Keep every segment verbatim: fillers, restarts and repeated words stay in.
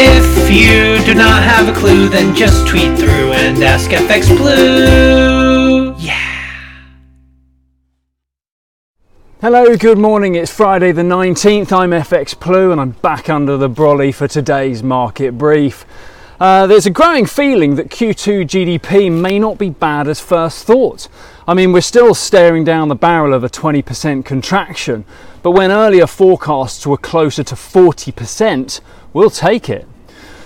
If you do not have a clue, then just tweet through and ask F X Blue. Yeah. Hello, good morning. It's Friday the nineteenth. I'm F X Blue and I'm back under the brolly for today's market brief. Uh, there's a growing feeling that Q two G D P may not be bad as first thought. I mean, we're still staring down the barrel of a twenty percent contraction, but when earlier forecasts were closer to forty percent, we'll take it.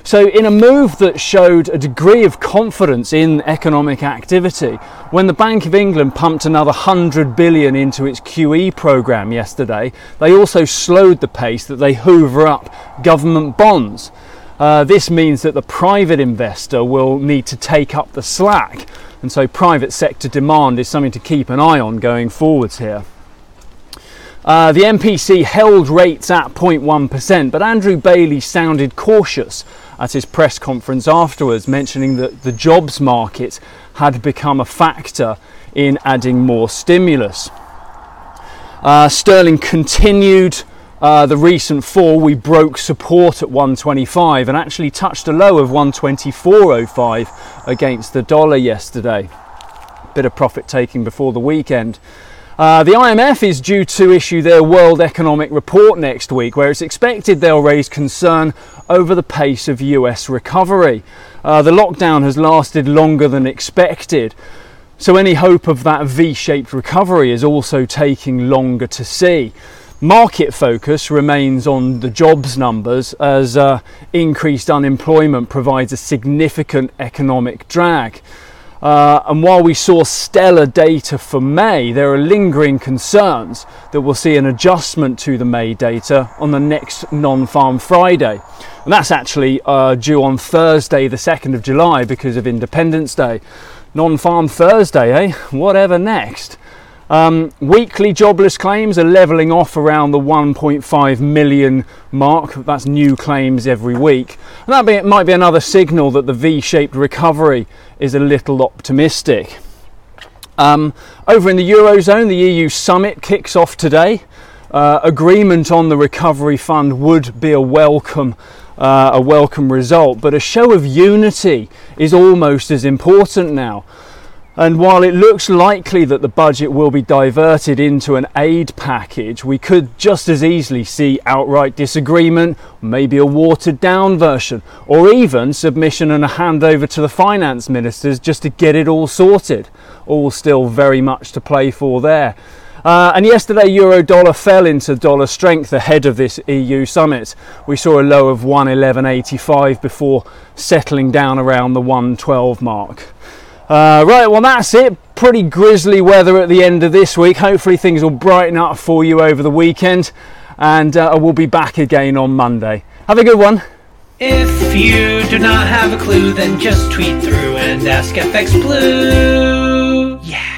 So in a move that showed a degree of confidence in economic activity, when the Bank of England pumped another one hundred billion into its Q E programme yesterday, they also slowed the pace that they hoover up government bonds. Uh, this means that the private investor will need to take up the slack, and so private sector demand is something to keep an eye on going forwards here. Uh, the M P C held rates at zero point one percent, but Andrew Bailey sounded cautious at his press conference afterwards, mentioning that the jobs market had become a factor in adding more stimulus. Uh, Sterling continued Uh, the recent fall. We broke support at one twenty-five and actually touched a low of one twenty-four oh five against the dollar yesterday. Bit of profit taking before the weekend. Uh, the I M F is due to issue their World Economic Report next week, where it's expected they'll raise concern over the pace of U S recovery. Uh, the lockdown has lasted longer than expected, so any hope of that V-shaped recovery is also taking longer to see. Market focus remains on the jobs numbers as uh, increased unemployment provides a significant economic drag. Uh, and while we saw stellar data for May, there are lingering concerns that we'll see an adjustment to the May data on the next non-farm Friday. And that's actually uh, due on Thursday, the second of July, because of Independence Day. Non-farm Thursday, eh? Whatever next. Um, weekly jobless claims are levelling off around the one point five million mark. That's new claims every week. And that be, it might be another signal that the V-shaped recovery is a little optimistic. Um, over in the Eurozone, the E U summit kicks off today. Uh, agreement on the recovery fund would be a welcome uh, a welcome result, but a show of unity is almost as important now. And while it looks likely that the budget will be diverted into an aid package, we could just as easily see outright disagreement, maybe a watered down version, or even submission and a handover to the finance ministers just to get it all sorted. All still very much to play for there. Uh, and yesterday, euro dollar fell into dollar strength ahead of this E U summit. We saw a low of one eleven eighty-five before settling down around the one twelve mark. Uh, right, well that's it. Pretty grisly weather at the end of this week. Hopefully things will brighten up for you over the weekend, and uh, we'll be back again on Monday. Have a good one. If you do not have a clue, then just tweet through and ask F X Blue. Yeah.